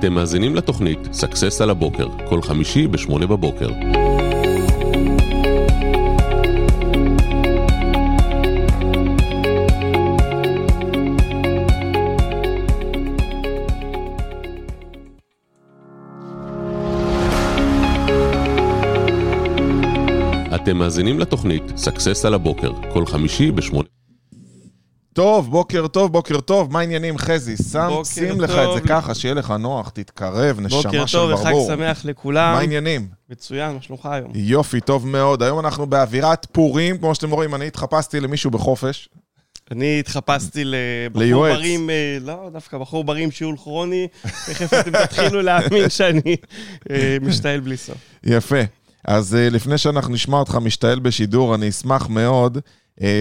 אתם מאזינים לתוכנית סאקסס על הבוקר, כל חמישי ב-8 בבוקר. אתם מאזינים לתוכנית סאקסס על הבוקר, כל חמישי ב-8. טוב, בוקר טוב, בוקר טוב, מה העניינים חזי? שים לך את זה ככה, שיהיה לך נוח, תתקרב, נשמה של ברבור. בוקר טוב וחג שמח לכולם. מה העניינים? מצוין, מה שלומך היום? יופי, טוב מאוד, היום אנחנו באווירת פורים, כמו שאתם רואים, אני התחפשתי למישהו בחופש. אני התחפשתי לבחור ברים, לא, דווקא בחור ברים שיעול כרוני, תכף אתם תתחילו להאמין שאני משתעל בלי סוף. יפה, אז לפני שאנחנו נשמע אותך משתעל בשידור, אני אשמח מאוד.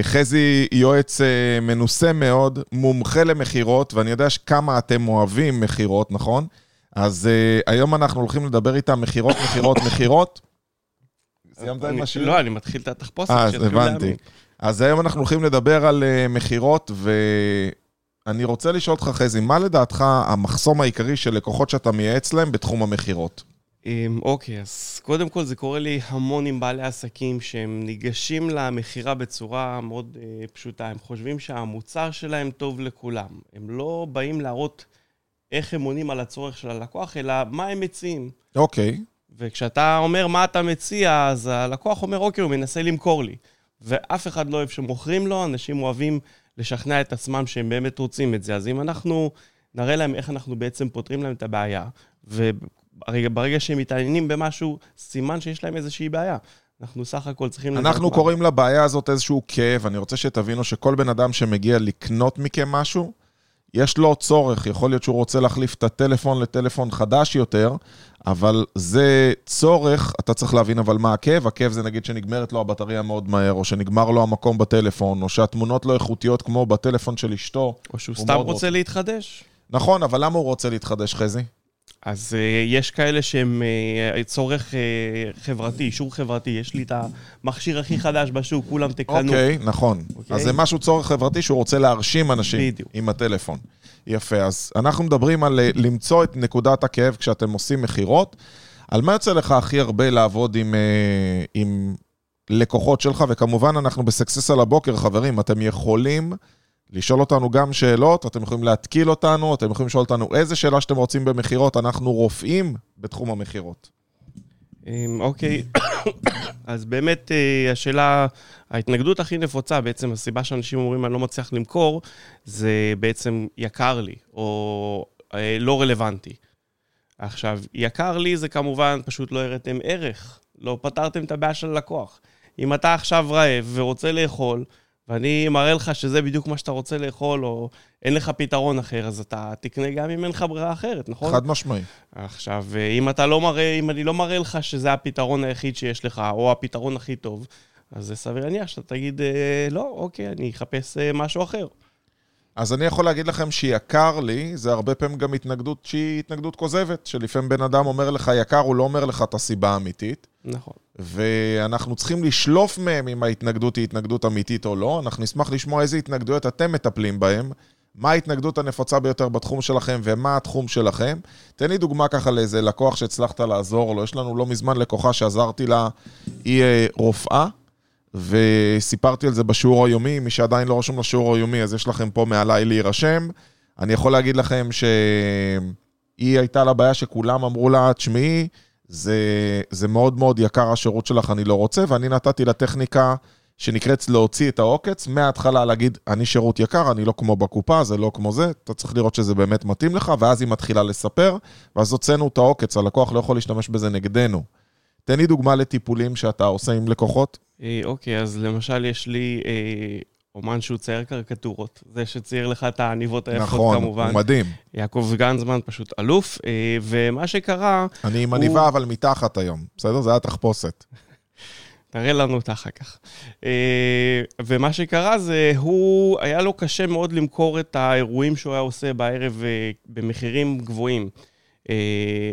חזי יועץ מנוסה מאוד, מומחה למחירות, ואני יודע שכמה אתם אוהבים מחירות, נכון? אז היום אנחנו הולכים לדבר איתם מחירות, מחירות, מחירות. סיימת עם משהו? לא, אני מתחיל את התחפושת. אז הבנתי. אז היום אנחנו הולכים לדבר על מחירות, ואני רוצה לשאול אותך חזי, מה לדעתך המחסום העיקרי של לקוחות שאתה מייעץ להם בתחום המחירות? אוקיי, אז קודם כל זה קורה לי המון עם בעלי עסקים שהם ניגשים למחירה בצורה מאוד פשוטה, הם חושבים שהמוצר שלהם טוב לכולם, הם לא באים להראות איך הם עונים על הצורך של הלקוח, אלא מה הם מציעים. אוקיי. וכשאתה אומר מה אתה מציע, אז הלקוח אומר אוקיי, הוא מנסה למכור לי, ואף אחד לא אוהב שמוכרים לו, אנשים אוהבים לשכנע את עצמם שהם באמת רוצים את זה, אז אם אנחנו נראה להם איך אנחנו בעצם פותרים להם את הבעיה, ברגע שהם מתעניינים במשהו, סימן שיש להם איזושהי בעיה. אנחנו סך הכל צריכים... אנחנו קוראים לבעיה הזאת איזשהו כאב, אני רוצה שתבינו שכל בן אדם שמגיע לקנות מכם משהו, יש לו צורך, יכול להיות שהוא רוצה להחליף את הטלפון לטלפון חדש יותר, אבל זה צורך, אתה צריך להבין אבל מה הכאב, הכאב זה נגיד שנגמרת לו הבטריה מאוד מהר, או שנגמר לו המקום בטלפון, או שהתמונות לא איכותיות כמו בטלפון של אשתו. או שהוא סתם רוצה להתחדש. נכון, אבל למה הוא רוצה להתחדש, חזי? אז יש כאלה שהם צורך חברתי, אישור חברתי, יש לי את המכשיר הכי חדש בשוק, כולם תקנו. אוקיי, נכון. אז זה משהו צורך חברתי שהוא רוצה להרשים אנשים עם הטלפון. יפה, אז אנחנו מדברים על למצוא את נקודת הכאב כשאתם עושים מחירות. על מה יוצא לך הכי הרבה לעבוד עם לקוחות שלך? וכמובן אנחנו בסאקסס על הבוקר, חברים, אתם יכולים... לשאול אותנו גם שאלות, אתם יכולים להתקיל אותנו, אתם יכולים לשאול אותנו איזה שאלה שאתם רוצים במחירות, אנחנו רופאים בתחום המחירות. אוקיי, אז באמת השאלה, ההתנגדות הכי נפוצה, בעצם הסיבה שאנשים אומרים אני לא מצליח למכור, זה בעצם יקר לי, או לא רלוונטי. עכשיו, יקר לי זה כמובן פשוט לא הראתם ערך, לא פתרתם את הבעיה של הלקוח. אם אתה עכשיו רעב ורוצה לאכול, ואני מראה לך שזה בדיוק מה שאתה רוצה לאכול, או אין לך פתרון אחר, אז אתה תקנה גם אם אין לך ברירה אחרת, נכון? חד משמעי. עכשיו, אם אני לא מראה לך שזה הפתרון היחיד שיש לך, או הפתרון הכי טוב, אז זה סביר להניח שאתה תגיד, לא, אוקיי, אני אחפש משהו אחר. אז אני יכול להגיד לכם שיקר לי, זה הרבה פעמים גם התנגדות שהיא התנגדות כוזבת, שלפעמים בן אדם אומר לך יקר, הוא לא אומר לך את הסיבה האמיתית. נכון. ואנחנו צריכים לשלוף מהם אם ההתנגדות היא התנגדות אמיתית או לא, אנחנו נשמח לשמוע איזה התנגדויות אתם מטפלים בהם, מה ההתנגדות הנפוצה ביותר בתחום שלכם ומה התחום שלכם. תן לי דוגמה ככה לאיזה לקוח שהצלחת לעזור לו, יש לנו לא מזמן לקוחה שעזרתי לה, היא רופאה, וסיפרתי על זה בשיעור היומי, מי שעדיין לא רשום לשיעור היומי, אז יש לכם פה מעליי להירשם, אני יכול להגיד לכם שהיא הייתה לה בעיה שכולם אמרו לה, תשמעי, זה מאוד מאוד יקר השירות שלך, אני לא רוצה, ואני נתתי לטכניקה שנקראת להוציא את העוקץ, מההתחלה להגיד, אני שירות יקר, אני לא כמו בקופה, זה לא כמו זה, אתה צריך לראות שזה באמת מתאים לך, ואז היא מתחילה לספר, ואז הוצאנו את העוקץ, הלקוח לא יכול להשתמש בזה נגדנו. תן לי דוגמה לטיפולים שאתה עושה עם לקוחות. אוקיי, אז למשל יש לי אומן שהוא צייר קריקטורות, זה שצייר לך את העניבות היפות כמובן. נכון, הוא מדהים. יעקב גנזמן פשוט אלוף, ומה שקרה... אני עם עניבה אבל מתחת היום, בסדר? זה היה תחפושת. תראה לנו אותה אחר כך. ומה שקרה זה, היה לו קשה מאוד למכור את האירועים שהוא היה עושה בערב במחירים גבוהים.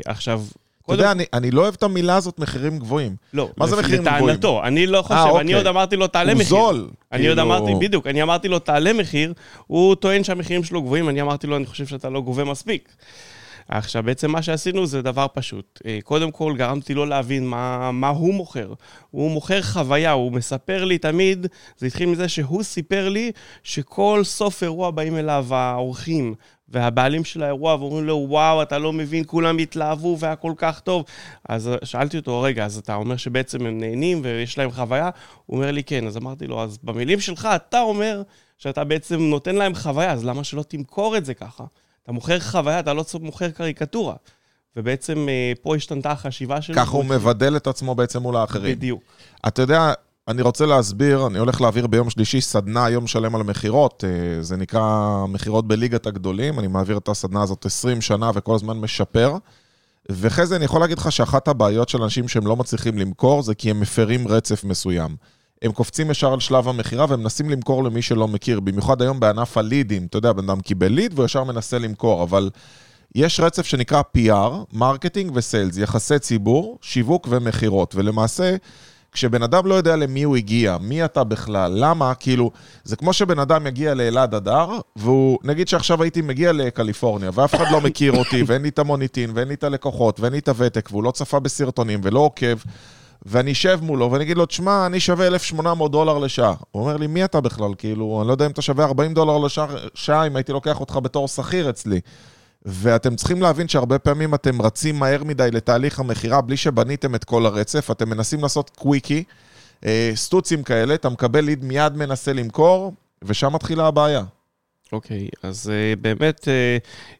עכשיו... אתה יודע, אני לא אוהב את המילה הזאת, מחירים גבוהים. לא, מה זה מחירים גבוהים? לטענתו, אני לא חושב, אני עוד אמרתי לו תעלה מחיר. הוא זול. אני עוד אמרתי, בדיוק, אני אמרתי לו תעלה מחיר, הוא טוען שהמחירים שלו גבוהים, אני אמרתי לו, אני חושב שאתה לא גובה מספיק. עכשיו, בעצם מה שעשינו זה דבר פשוט. קודם כל, גרמתי לו להבין מה הוא מוכר. הוא מוכר חוויה, הוא מספר לי תמיד, זה התחיל מזה שהוא סיפר לי שכל סוף אירוע באים אליו האורחים, והבעלים של האירוע, ואומרים לו, וואו, אתה לא מבין, כולם התלהבו, והיה כל כך טוב. אז שאלתי אותו, רגע, אז אתה אומר שבעצם הם נהנים, ויש להם חוויה? הוא אומר לי, כן. אז אמרתי לו, אז במילים שלך, אתה אומר שאתה בעצם נותן להם חוויה, אז למה שלא תמכור את זה ככה? אתה מוכר חוויה, אתה לא מוכר קריקטורה. ובעצם פה השתנתה החשיבה שלו. כך הוא מבדל את עצמו בעצם מול האחרים. בדיוק. אתה יודע, אני רוצה להסביר, אני הולך להעביר ביום שלישי סדנה, יום שלם על מחירות, זה נקרא מחירות בליגת הגדולים, אני מעביר את הסדנה הזאת 20 שנה וכל הזמן משפר, ואחרי זה אני יכול להגיד לך שאחת הבעיות של אנשים שהם לא מצליחים למכור, זה כי הם מפרים רצף מסוים. הם קופצים ישר על שלב המחירה, והם מנסים למכור למי שלא מכיר, במיוחד היום בענף הלידים, אתה יודע, בן אדם קיבל ליד וישר מנסה למכור, אבל יש רצף שנקרא PR, מרקטינג וסיילס, יחסי ציבור, שיווק ומחירות, ולמעשה כשבן אדם לא יודע למי הוא הגיע, מי אתה בכלל, למה, כאילו, זה כמו שבן אדם יגיע לאלעד הדר, והוא, נגיד שעכשיו הייתי מגיע לקליפורניה, ואף אחד לא מכיר אותי, ואין לי את המוניטין, ואין לי את הלקוחות, ואין לי את הוותק, והוא לא צפה בסרטונים, ולא עוקב, ואני אשב מולו, ואני אגיד לו, תשמע, אני שווה $1,800 לשעה. הוא אומר לי, מי אתה בכלל, כאילו, אני לא יודע אם אתה שווה $40 לשעה, אם הייתי לוקח אותך בתור שכיר אצלי. ואתם צריכים להבין שהרבה פעמים אתם רצים מהר מדי לתהליך המחירה, בלי שבניתם את כל הרצף, אתם מנסים לעשות קוויקי, סטוצים כאלה, אתה מקבל ליד מיד מנסה למכור, ושם מתחילה הבעיה. אוקיי, אז באמת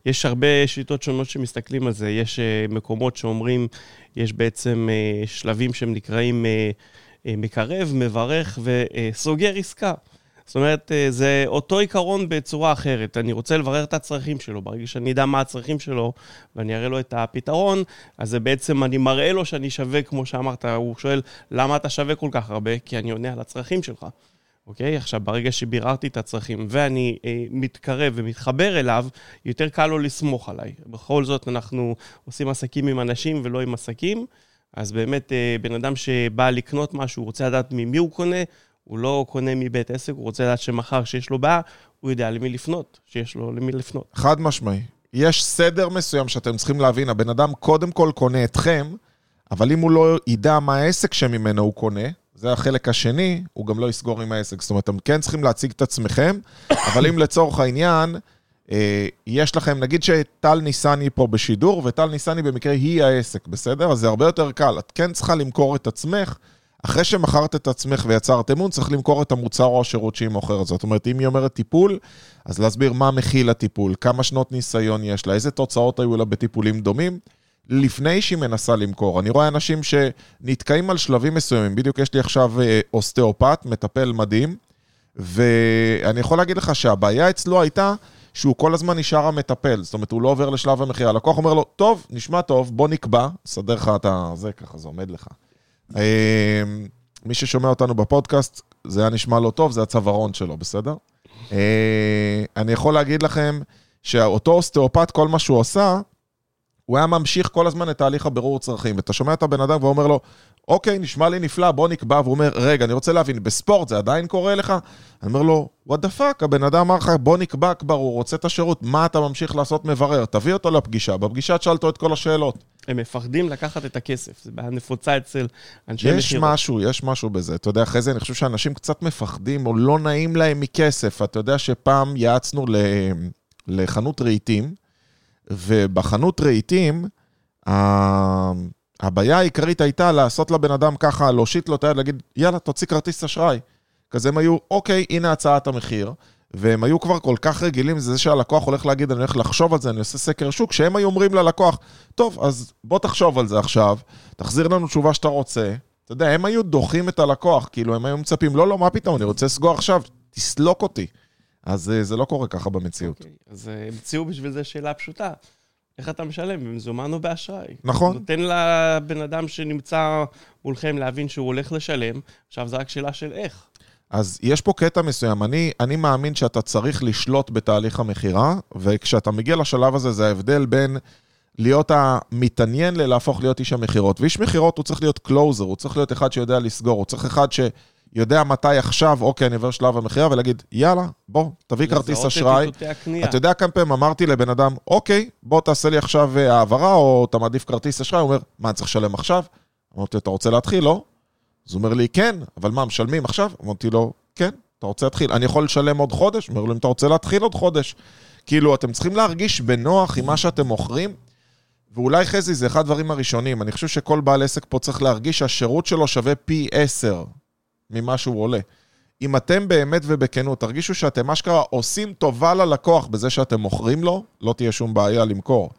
יש הרבה שיטות שונות שמסתכלים על זה, יש מקומות שאומרים, יש בעצם שלבים שהם נקראים מקרב, מברך וסוגר עסקה. זאת אומרת, זה אותו עיקרון בצורה אחרת. אני רוצה לברר את הצרכים שלו. ברגע שאני אדע מה הצרכים שלו, ואני אראה לו את הפתרון, אז זה בעצם, אני מראה לו שאני שווה, כמו שאמרת, הוא שואל, למה אתה שווה כל כך הרבה? כי אני עונה על הצרכים שלך. אוקיי? עכשיו, ברגע שביררתי את הצרכים, ואני מתקרב ומתחבר אליו, יותר קל לו לסמוך עליי. בכל זאת, אנחנו עושים עסקים עם אנשים ולא עם עסקים, אז באמת, בן אדם שבא לקנות משהו, הוא רוצה לדעת ממי הוא קונה, הוא לא קונה מבית עסק, הוא רוצה לדעת שמחר שיש לו בעיה, הוא יודע למי לפנות, שיש לו למי לפנות. חד משמעי. יש סדר מסוים שאתם צריכים להבין, הבן אדם קודם כל קונה אתכם, אבל אם הוא לא ידע מה העסק שממנו הוא קונה, זה החלק השני, הוא גם לא יסגור עם העסק. זאת אומרת, אתם כן צריכים להציג את עצמכם, אבל אם לצורך העניין, יש לכם, נגיד שטל ניסני פה בשידור, וטל ניסני במקרה היא העסק, בסדר? אז זה הרבה יותר קל. את כן צריכה למכור את עצמך, אחרי שמכרת את עצמך ויצרת אמון, צריך למכור את המוצר או השירות שהיא מוכרת. זאת אומרת, אם היא אומרת טיפול, אז להסביר מה מכיל הטיפול, כמה שנות ניסיון יש לה, איזה תוצאות היו לה בטיפולים דומים, לפני שהיא מנסה למכור. אני רואה אנשים שנתקעים על שלבים מסוימים, בדיוק יש לי עכשיו אוסטאופת, מטפל מדהים, ואני יכול להגיד לך שהבעיה אצלו הייתה, שהוא כל הזמן נשאר המטפל, זאת אומרת, הוא לא עובר לשלב המחיר, הלקוח אומר לו, טוב, נשמע טוב, בוא נקבע, סדר לך אתה, זה ככה, זה עומד לך. מי ששומע אותנו בפודקאסט, זה היה נשמע לא טוב, זה הצווארון שלו, בסדר? אני יכול להגיד לכם שאותו אוסטאופת, כל מה שהוא עשה, הוא היה ממשיך כל הזמן את תהליך הבירור צרכים, ואתה שומע את הבן אדם ואומר לו, אוקיי, נשמע לי נפלא, בוא נקבע, והוא אומר, רגע, אני רוצה להבין, בספורט זה עדיין קורה לך? אני אומר לו, what the fuck, הבן אדם אמר לך, בוא נקבע כבר, הוא רוצה את השירות, מה אתה ממשיך לעשות מברר? תביא אותו לפגישה, בפגישה תשאלתו את כל השאלות. הם מפחדים לקחת את הכסף, זה נפוצה אצל אנשי מחירות. יש משהו בזה, אתה יודע, אחרי זה אני חושב שאנשים קצת מפחדים, או לא נעים להם מכסף, אתה יודע שפעם יעצנו לחנות רהיטים, ובחנות רהיטים, הבעיה העיקרית הייתה לעשות לבן אדם ככה, להושיט לו את היד, להגיד, יאללה, תוציא כרטיס אשראי. כזה הם היו, אוקיי, הנה הצעת המחיר, והם היו כבר כל כך רגילים, זה שהלקוח הולך להגיד, אני הולך לחשוב על זה, אני עושה סקר שוק, שהם היו אומרים ללקוח, טוב, אז בוא תחשוב על זה עכשיו, תחזיר לנו תשובה שאתה רוצה. אתה יודע, הם היו דוחים את הלקוח, כאילו הם היו מצפים, לא, מה פתאום, אני רוצה סגור עכשיו, תסלוק אותי. אז זה לא קורה ככה במציאות. Okay, אז המציאו בשביל זה שאלה פשוטה. איך אתה משלם? במזומן או באשראי? נכון. נותן לבן אדם שנמצא מולכם להבין שהוא הולך לשלם. עכשיו זה רק שאלה של איך. אז יש פה קטע מסוים. אני מאמין שאתה צריך לשלוט בתהליך המחירה, וכשאתה מגיע לשלב הזה, זה ההבדל בין להיות המתעניין ללהפוך להיות איש המחירות. ואיש מחירות הוא צריך להיות קלוזר, הוא צריך להיות אחד שיודע לסגור, הוא צריך אחד יודע מתי עכשיו, אוקיי, אני עובר שלב המחירה, ולהגיד, יאללה, בוא, תביא כרטיס אשראי. אתה יודע כמה פעמים אמרתי לבן אדם, אוקיי, בוא תעשה לי עכשיו העברה, או אתה מעדיף כרטיס אשראי, הוא אומר, מה, אני צריך לשלם עכשיו? אמרתי, אתה רוצה להתחיל, לא? אז הוא אומר לי, כן, אבל מה, משלמים עכשיו? אמרתי לו, כן, אתה רוצה להתחיל. אני יכול לשלם עוד חודש? אומר לו, אם אתה רוצה להתחיל עוד חודש. כאילו, אתם צריכים להרגיש בנוח עם מה שאתם מוכרים, ואולי חזי, זה אחד הדברים הראשונים. אני חושב שכל בעל עסק פה צריך להרגיש שהשירות שלו שווה פי 10 ממה שהוא עולה. אם אתם באמת ובכנות, תרגישו שאתם אשכרה עושים טובה ללקוח בזה שאתם מוכרים לו, לא תהיה שום בעיה למכור.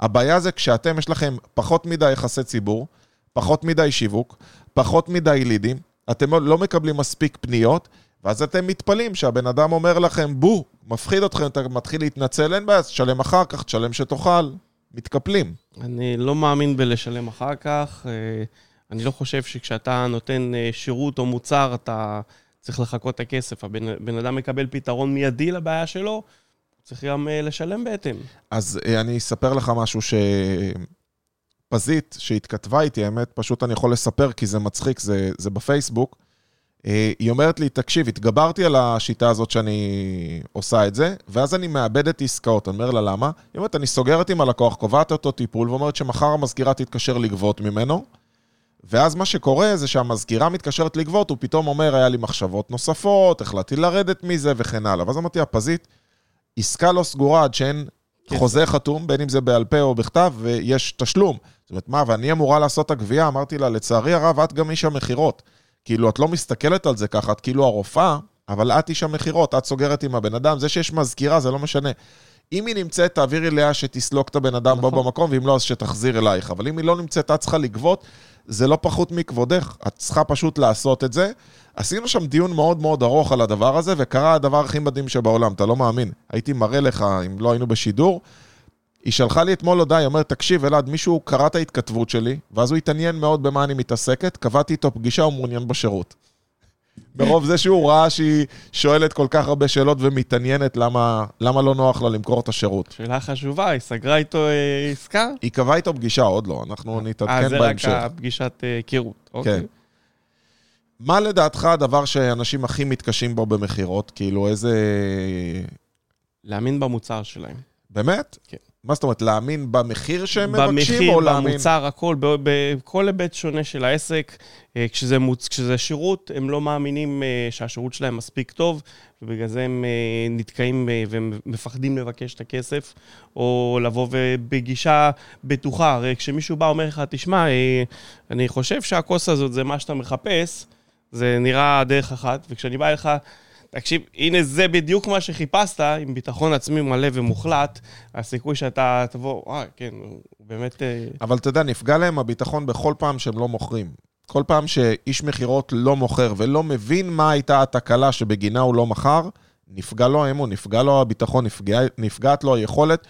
הבעיה זה כשאתם, יש לכם פחות מדי יחסי ציבור, פחות מדי שיווק, פחות מדי לידים, אתם לא מקבלים מספיק פניות, ואז אתם מתפלים שהבן אדם אומר לכם, בוא, מפחיד אתכם, אתה מתחיל להתנצל, אין בעיה, תשלם אחר כך, תשלם שתאכל, מתקפלים. אני לא מאמין בלשלם אחר כך, אני לא חושב שכשאתה נותן שירות או מוצר, אתה צריך לחכות את הכסף, הבן אדם מקבל פתרון מיידי לבעיה שלו, צריך גם לשלם בהתאם. אז אני אספר לך משהו פזית שהתכתבה איתי, האמת, פשוט אני יכול לספר כי זה מצחיק, זה בפייסבוק. היא אומרת לי, תקשיב, התגברתי על השיטה הזאת שאני עושה את זה, ואז אני מאבדת עסקאות. אני אומר לה, למה? היא אומרת, אני סוגרת עם הלקוח, קובעת אותו טיפול, ואומרת שמחר המזכירה תתקשר לגבות ממנו, ואז מה שקורה זה שהמזכירה מתקשרת לגבות, הוא פתאום אומר, היה לי מחשבות נוספות, החלטתי לרדת מזה וכן הלאה. ואז אמרתי, הפזית, עסקה לא סגורה עד שאין חוזה חתום, בין אם זה בעל פה או בכתב, ויש תשלום. זאת אומרת, מה, ואני אמורה לעשות הגבייה, אמרתי לה, לצערי הרב, את גם איש המחירות. כאילו, את לא מסתכלת על זה ככה, את כאילו הרופאה, אבל את איש המחירות, את סוגרת עם הבן אדם, זה שיש מזכירה, זה לא משנה. אם היא נמצאת, תעביר אליה שתסלוק את הבן אדם בו במקום, ואם לא, אז שתחזיר אלייך. אבל אם היא לא נמצאת, את צריכה לגבות, זה לא פחות מכבודך, את צריכה פשוט לעשות את זה. עשינו שם דיון מאוד מאוד ארוך על הדבר הזה, וקרה הדבר הכי מדהים שבעולם, אתה לא מאמין. הייתי מראה לך, אם לא היינו בשידור, היא שלחה לי אתמול הודעה, היא אומרת, תקשיב, אלעד, מישהו קרא את ההתכתבות שלי, ואז הוא התעניין מאוד במה אני מתעסקת, קבעתי איתו פגישה, הוא מעוניין בשירות. ברוב זה שהוא ראה שהיא שואלת כל כך הרבה שאלות ומתעניינת למה לא נוח לה למכור את השירות. שאלה חשובה, היא סגרה איתו עסקה? היא קבעה איתו פגישה, עוד לא, אנחנו נתעדכן בהמשך. זה רק הפגישת קירות, אוקיי. כן. מה לדעתך הדבר שאנשים הכי מתקשים בו במחירות? כאילו איזה... להאמין במוצר שלהם. באמת? כן. מה זאת אומרת, להאמין במחיר שהם מבקשים או להאמין? במוצר, הכל, בכל היבט שונה של העסק, כשזה שירות, הם לא מאמינים שהשירות שלהם מספיק טוב, ובגלל זה הם נתקעים ומפחדים לבקש את הכסף, או לבוא בגישה בטוחה. הרי כשמישהו בא אומר לך, תשמע, אני חושב שהכוס הזאת זה מה שאתה מחפש, זה נראה דרך אחת, וכשאני בא אליך... תקשיב, הנה זה בדיוק מה שחיפשת, עם ביטחון עצמי מלא ומוחלט, הסיכוי שאתה תבוא, כן, הוא באמת... אבל אתה יודע, נפגע להם הביטחון בכל פעם שהם לא מוכרים. כל פעם שאיש מחירות לא מוכר ולא מבין מה הייתה התקלה שבגינה הוא לא מכר, נפגע לו האמון, נפגע לו הביטחון, נפגעת לו היכולת,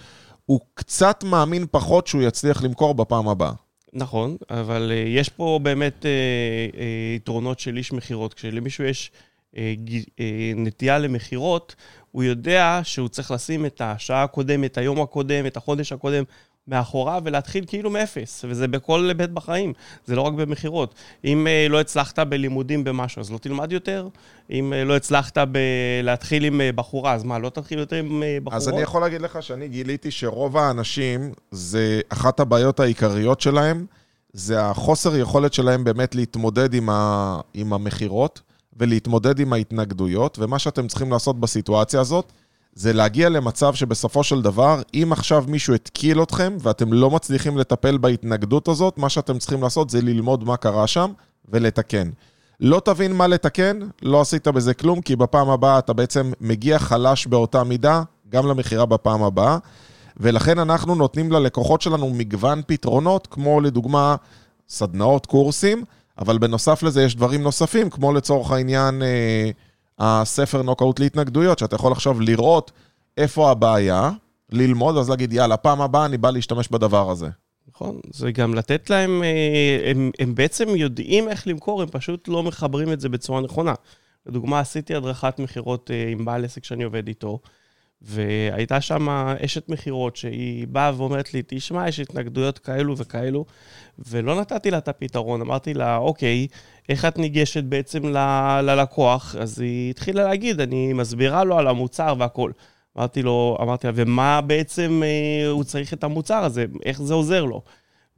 הוא קצת מאמין פחות שהוא יצליח למכור בפעם הבאה. נכון, אבל יש פה באמת יתרונות של איש מחירות, כשלמישהו יש... נטייה למחירות, הוא יודע שהוא צריך לשים את השעה הקודמת, את היום הקודם, את החודש הקודם מאחורה, ולהתחיל כאילו מאפס, וזה בכל היבט בחיים, זה לא רק במחירות. אם לא הצלחת בלימודים במשהו, אז לא תלמד יותר. אם לא הצלחת להתחיל עם בחורה, אז מה, לא תתחיל יותר עם בחורות? אז אני יכול להגיד לך שאני גיליתי שרוב האנשים, זה אחת הבעיות העיקריות שלהם, זה החוסר יכולת שלהם באמת להתמודד עם המחירות, ולהתמודד עם ההתנגדויות, ומה שאתם צריכים לעשות בסיטואציה הזאת, זה להגיע למצב שבסופו של דבר, אם עכשיו מישהו התקיל אתכם, ואתם לא מצליחים לטפל בהתנגדות הזאת, מה שאתם צריכים לעשות זה ללמוד מה קרה שם, ולתקן. לא תבין מה לתקן, לא עשית בזה כלום, כי בפעם הבאה אתה בעצם מגיע חלש באותה מידה, גם למחירה בפעם הבאה, ולכן אנחנו נותנים ללקוחות שלנו מגוון פתרונות, כמו לדוגמה סדנאות, קורסים, אבל בנוסף לזה יש דברים נוספים, כמו לצורך העניין, הספר נוקאוט להתנגדויות, שאתה יכול עכשיו לראות איפה הבעיה, ללמוד, אז להגיד, יאללה, פעם הבאה אני בא להשתמש בדבר הזה. נכון, זה גם לתת להם, הם בעצם יודעים איך למכור, הם פשוט לא מחברים את זה בצורה נכונה. לדוגמה, עשיתי הדרכת מחירות עם בעל עסק שאני עובד איתו, והייתה שם אשת מחירות שהיא באה ואומרת לי, תשמע, יש התנגדויות כאלו וכאלו, ולא נתתי לה את הפתרון, אמרתי לה, אוקיי, איך את ניגשת בעצם ללקוח? אז היא התחילה להגיד, אני מסבירה לו על המוצר והכל. אמרתי לה, ומה בעצם הוא צריך את המוצר הזה? איך זה עוזר לו?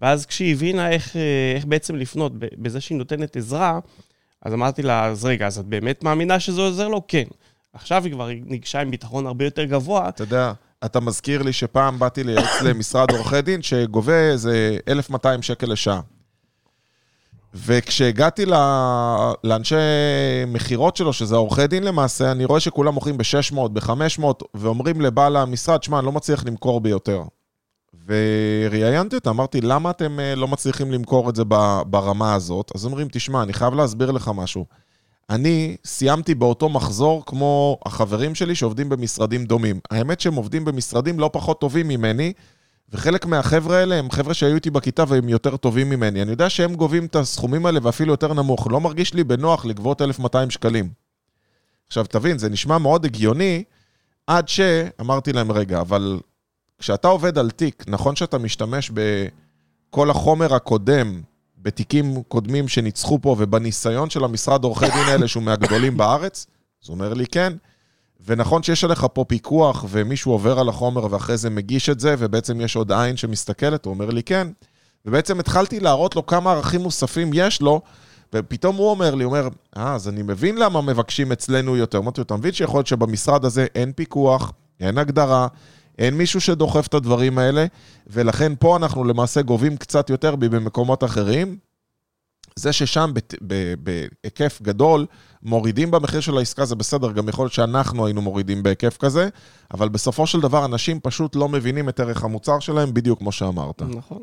ואז כשהיא הבינה איך בעצם לפנות, בזה שהיא נותנת עזרה, אז אמרתי לה, אז רגע, אז את באמת מאמינה שזה עוזר לו? כן. עכשיו היא כבר נגשה עם ביטחון הרבה יותר גבוה. אתה יודע, אתה מזכיר לי שפעם באתי לייעץ למשרד עורכי דין, שגובה איזה 1,200 שקל לשעה. וכשהגעתי לאנשי מחירות שלו, שזה עורכי דין למעשה, אני רואה שכולם מוכרים ב-600, ב-500, ואומרים לבעל המשרד, שמה, אני לא מצליח למכור ביותר. וראיינתי אותה, אמרתי, למה אתם לא מצליחים למכור את זה ברמה הזאת? אז אומרים, תשמע, אני חייב להסביר לך משהו. אני סיימתי באותו מחזור כמו החברים שלי שעובדים במשרדים דומים. האמת שהם עובדים במשרדים לא פחות טובים ממני, וחלק מהחבר'ה האלה הם חבר'ה שהיו איתי בכיתה והם יותר טובים ממני. אני יודע שהם גובים את הסכומים האלה ואפילו יותר נמוך. לא מרגיש לי בנוח לגבות 1,200 שקלים. עכשיו תבין, זה נשמע מאוד הגיוני, עד שאמרתי להם רגע, אבל כשאתה עובד על תיק, נכון שאתה משתמש בכל החומר הקודם, בתיקים קודמים שניצחו פה, ובניסיון של המשרד עורכי דין האלה, שהוא מהגדולים בארץ, זה אומר לי כן, ונכון שיש עליך פה פיקוח, ומישהו עובר על החומר, ואחרי זה מגיש את זה, ובעצם יש עוד עין שמסתכלת, הוא אומר לי כן, ובעצם התחלתי להראות לו כמה ערכים מוספים יש לו, ופתאום הוא אומר לי, אז אני מבין למה מבקשים אצלנו יותר, אמרתי, אתה מבין שיכול להיות שבמשרד הזה אין פיקוח, אין הגדרה, אין מישהו שדוחף את הדברים האלה, ולכן פה אנחנו למעשה גובים קצת יותר במקומות אחרים. זה ששם בהיקף גדול, מורידים במחיר של העסקה, זה בסדר, גם יכול להיות שאנחנו היינו מורידים בהיקף כזה, אבל בסופו של דבר אנשים פשוט לא מבינים את ערך המוצר שלהם, בדיוק כמו שאמרת. נכון,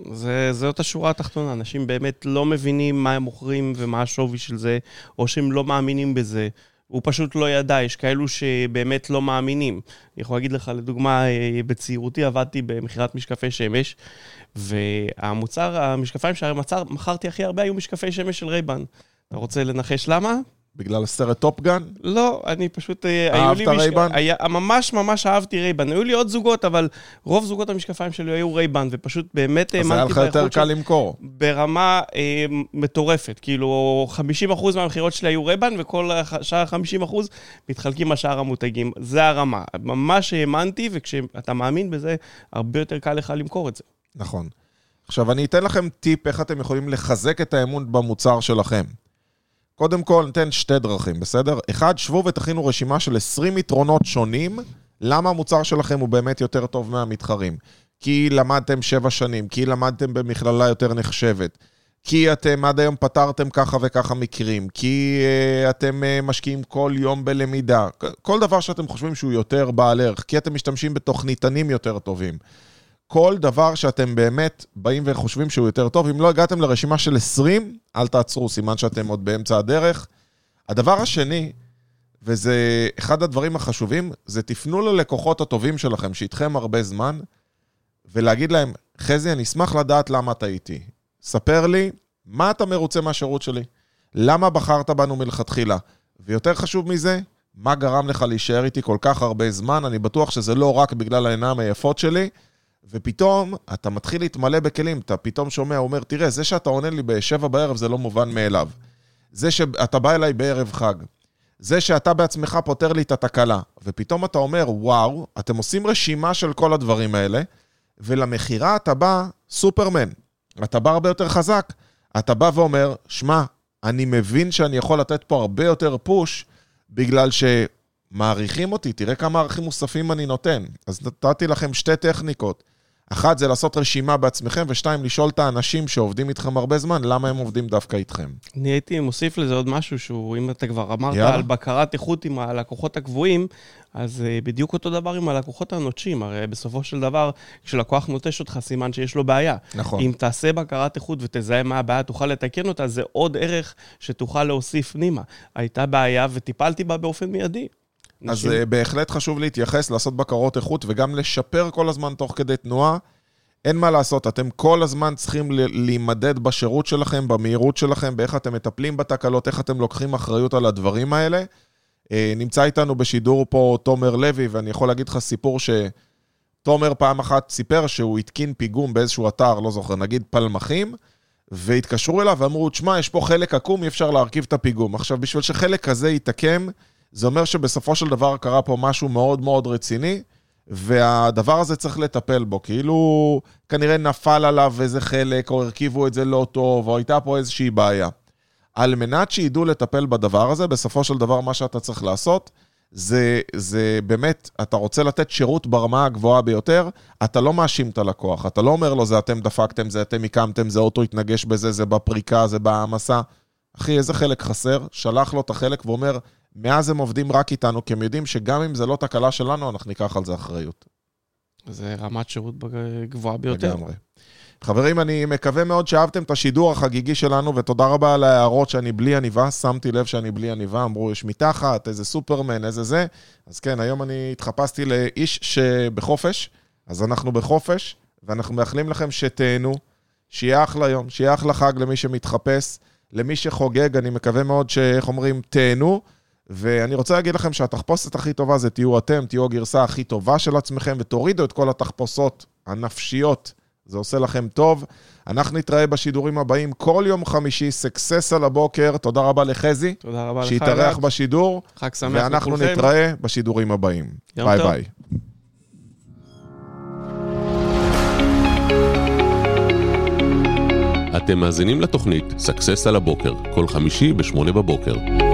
זאת השורה התחתונה, אנשים באמת לא מבינים מה הם מוכרים ומה השווי של זה, או שהם לא מאמינים בזה. הוא פשוט לא ידע, יש כאלו שבאמת לא מאמינים. אני יכול להגיד לך, לדוגמה, בצעירותי עבדתי במכירת משקפי שמש, והמוצר, המשקפיים שמכרתי הכי הרבה היו משקפי שמש של רייבן. אתה רוצה לנחש למה? בגלל הסרט טופגן? לא, אני פשוט... אהבת רייבן? ממש ממש אהבתי רייבן. היו לי עוד זוגות, אבל רוב זוגות המשקפיים שלי היו רייבן, ופשוט באמת... אז היה לך יותר קל למכור. ברמה מטורפת. כאילו, 50% מהמחירות שלי היו רייבן, וכל שאר 50% מתחלקים השאר המותגים. זה הרמה. ממש האמנתי, וכשאתה מאמין בזה, הרבה יותר קל לך למכור את זה. נכון. עכשיו, אני אתן לכם טיפ איך אתם יכולים לחזק את האמון במוצר שלכם. קודם כל, נתן שתי דרכים, בסדר? אחד, שבו ותכינו רשימה של 20 יתרונות שונים, למה המוצר שלכם הוא באמת יותר טוב מהמתחרים. כי למדתם 7 שנים, כי למדתם במכללה יותר נחשבת, כי אתם עד היום פתרתם ככה וככה מקרים, כי אתם משקיעים כל יום בלמידה, כל דבר שאתם חושבים שהוא יותר בעל ערך, כי אתם משתמשים בתוכניתנים יותר טובים. כל דבר שאתם באמת באים וחושבים שהוא יותר טוב, אם לא הגעתם לרשימה של 20, אל תעצרו, סימן שאתם עוד באמצע הדרך. הדבר השני, וזה אחד הדברים החשובים, זה תפנו ללקוחות הטובים שלכם, שאיתכם הרבה זמן, ולהגיד להם, חזי, אני אשמח לדעת למה אתה איתי. ספר לי, מה אתה מרוצה מהשירות שלי? למה בחרת בנו מלכתחילה? ויותר חשוב מזה, מה גרם לך להישאר איתי כל כך הרבה זמן? אני בטוח שזה לא רק בגלל העיניים היפות שלי, ופתאום אתה מתחיל להתמלא בכלים, אתה פתאום שומע, אומר, תראה, זה שאתה עונה לי ב-7 בערב זה לא מובן מאליו. זה שאתה בא אליי בערב חג. זה שאתה בעצמך פותר לי את התקלה. ופתאום אתה אומר, וואו, אתם עושים רשימה של כל הדברים האלה, ולמחירה אתה בא סופרמן. אתה בא הרבה יותר חזק. אתה בא ואומר, שמע, אני מבין שאני יכול לתת פה הרבה יותר פוש, בגלל ש... מעריכים אותי, תראה כמה ערכים מוספים אני נותן. אז נתתי לכם 2 טכניקות. 1 זה לעשות רשימה בעצמכם, ו2 לשאול את האנשים שעובדים איתכם הרבה זמן, למה הם עובדים דווקא איתכם. אני הייתי מוסיף לזה עוד משהו, שהוא, אם אתה כבר אמרת על בקרת איכות עם הלקוחות הקבועים, אז בדיוק אותו דבר עם הלקוחות הנוטשים, הרי בסופו של דבר, כשלקוח נוטש אותך סימן שיש לו בעיה. נכון. אם תעשה בקרת איכות ותזהה מה הבעיה, תוכל לתקן אותה, זה עוד ערך שתוכל להוסיף פנימה. הייתה בעיה וטיפלתי בה באופן מיידי. אז בהחלט חשוב להתייחס, לעשות בקרות איכות וגם לשפר כל הזמן תוך כדי תנועה. אין מה לעשות, אתם כל הזמן צריכים להימדד בשירות שלכם, במהירות שלכם, באיך אתם מטפלים בתקלות, איך אתם לוקחים אחריות על הדברים האלה. נמצא איתנו בשידור פה תומר לוי, ואני יכול להגיד לך סיפור שתומר פעם אחת סיפר שהוא התקין פיגום באיזשהו אתר, לא זוכר, נגיד פלמחים, והתקשרו אליו ואמרו, תשמע, יש פה חלק עקום, אי אפשר להרכיב את הפיגום. עכשיו, בשביל שחלק כזה יתקם, זה אומר שבסופו של דבר קרה פה משהו מאוד מאוד רציני, והדבר הזה צריך לטפל בו, כאילו כנראה נפל עליו איזה חלק, או הרכיבו את זה לא טוב, או הייתה פה איזושהי בעיה. על מנת שידעו לטפל בדבר הזה, בסופו של דבר מה שאתה צריך לעשות, זה באמת, אתה רוצה לתת שירות ברמה הגבוהה ביותר, אתה לא מאשים את הלקוח, אתה לא אומר לו, זה אתם דפקתם, זה אתם הקמתם, זה אוטו התנגש בזה, זה בפריקה, זה בהעמסה. אחי, איזה חלק חסר? שלח לו את החלק ואומר, מאז הם עובדים רק איתנו, כי הם יודעים שגם אם זה לא תקלה שלנו, אנחנו ניקח על זה אחריות. זה רמת שירות גבוהה ביותר. לגמרי. חברים, אני מקווה מאוד שאהבתם את השידור החגיגי שלנו, ותודה רבה על ההערות שאני בלי עניבה, שמתי לב שאני בלי עניבה, אמרו יש מתחת, איזה סופרמן, איזה זה, אז כן, היום אני התחפשתי לאיש שבחופש, אז אנחנו בחופש, ואנחנו מאחלים לכם שתהנו, שיהיה אחלה יום, שיהיה אחלה חג למי שמתחפש, למי שחוגג, אני מקווה מאוד שאיך אומרים, תהנו, ואני רוצה להגיד לכם שהתחפושת הכי טובה זה תהיו אתם, תהיו הגרסה הכי טובה של עצמכם, ותורידו את כל התחפושות הנפשיות, זה עושה לכם טוב. אנחנו נתראה בשידורים הבאים כל יום חמישי, סאקסס על הבוקר. תודה רבה לחזי. תודה רבה לך. שיתארח בשידור. חג שמח לכולכם. ואנחנו נתראה בשידורים הבאים. ביי ביי. אתם מאזינים לתוכנית סאקסס על הבוקר, כל חמישי ב-8 בבוקר.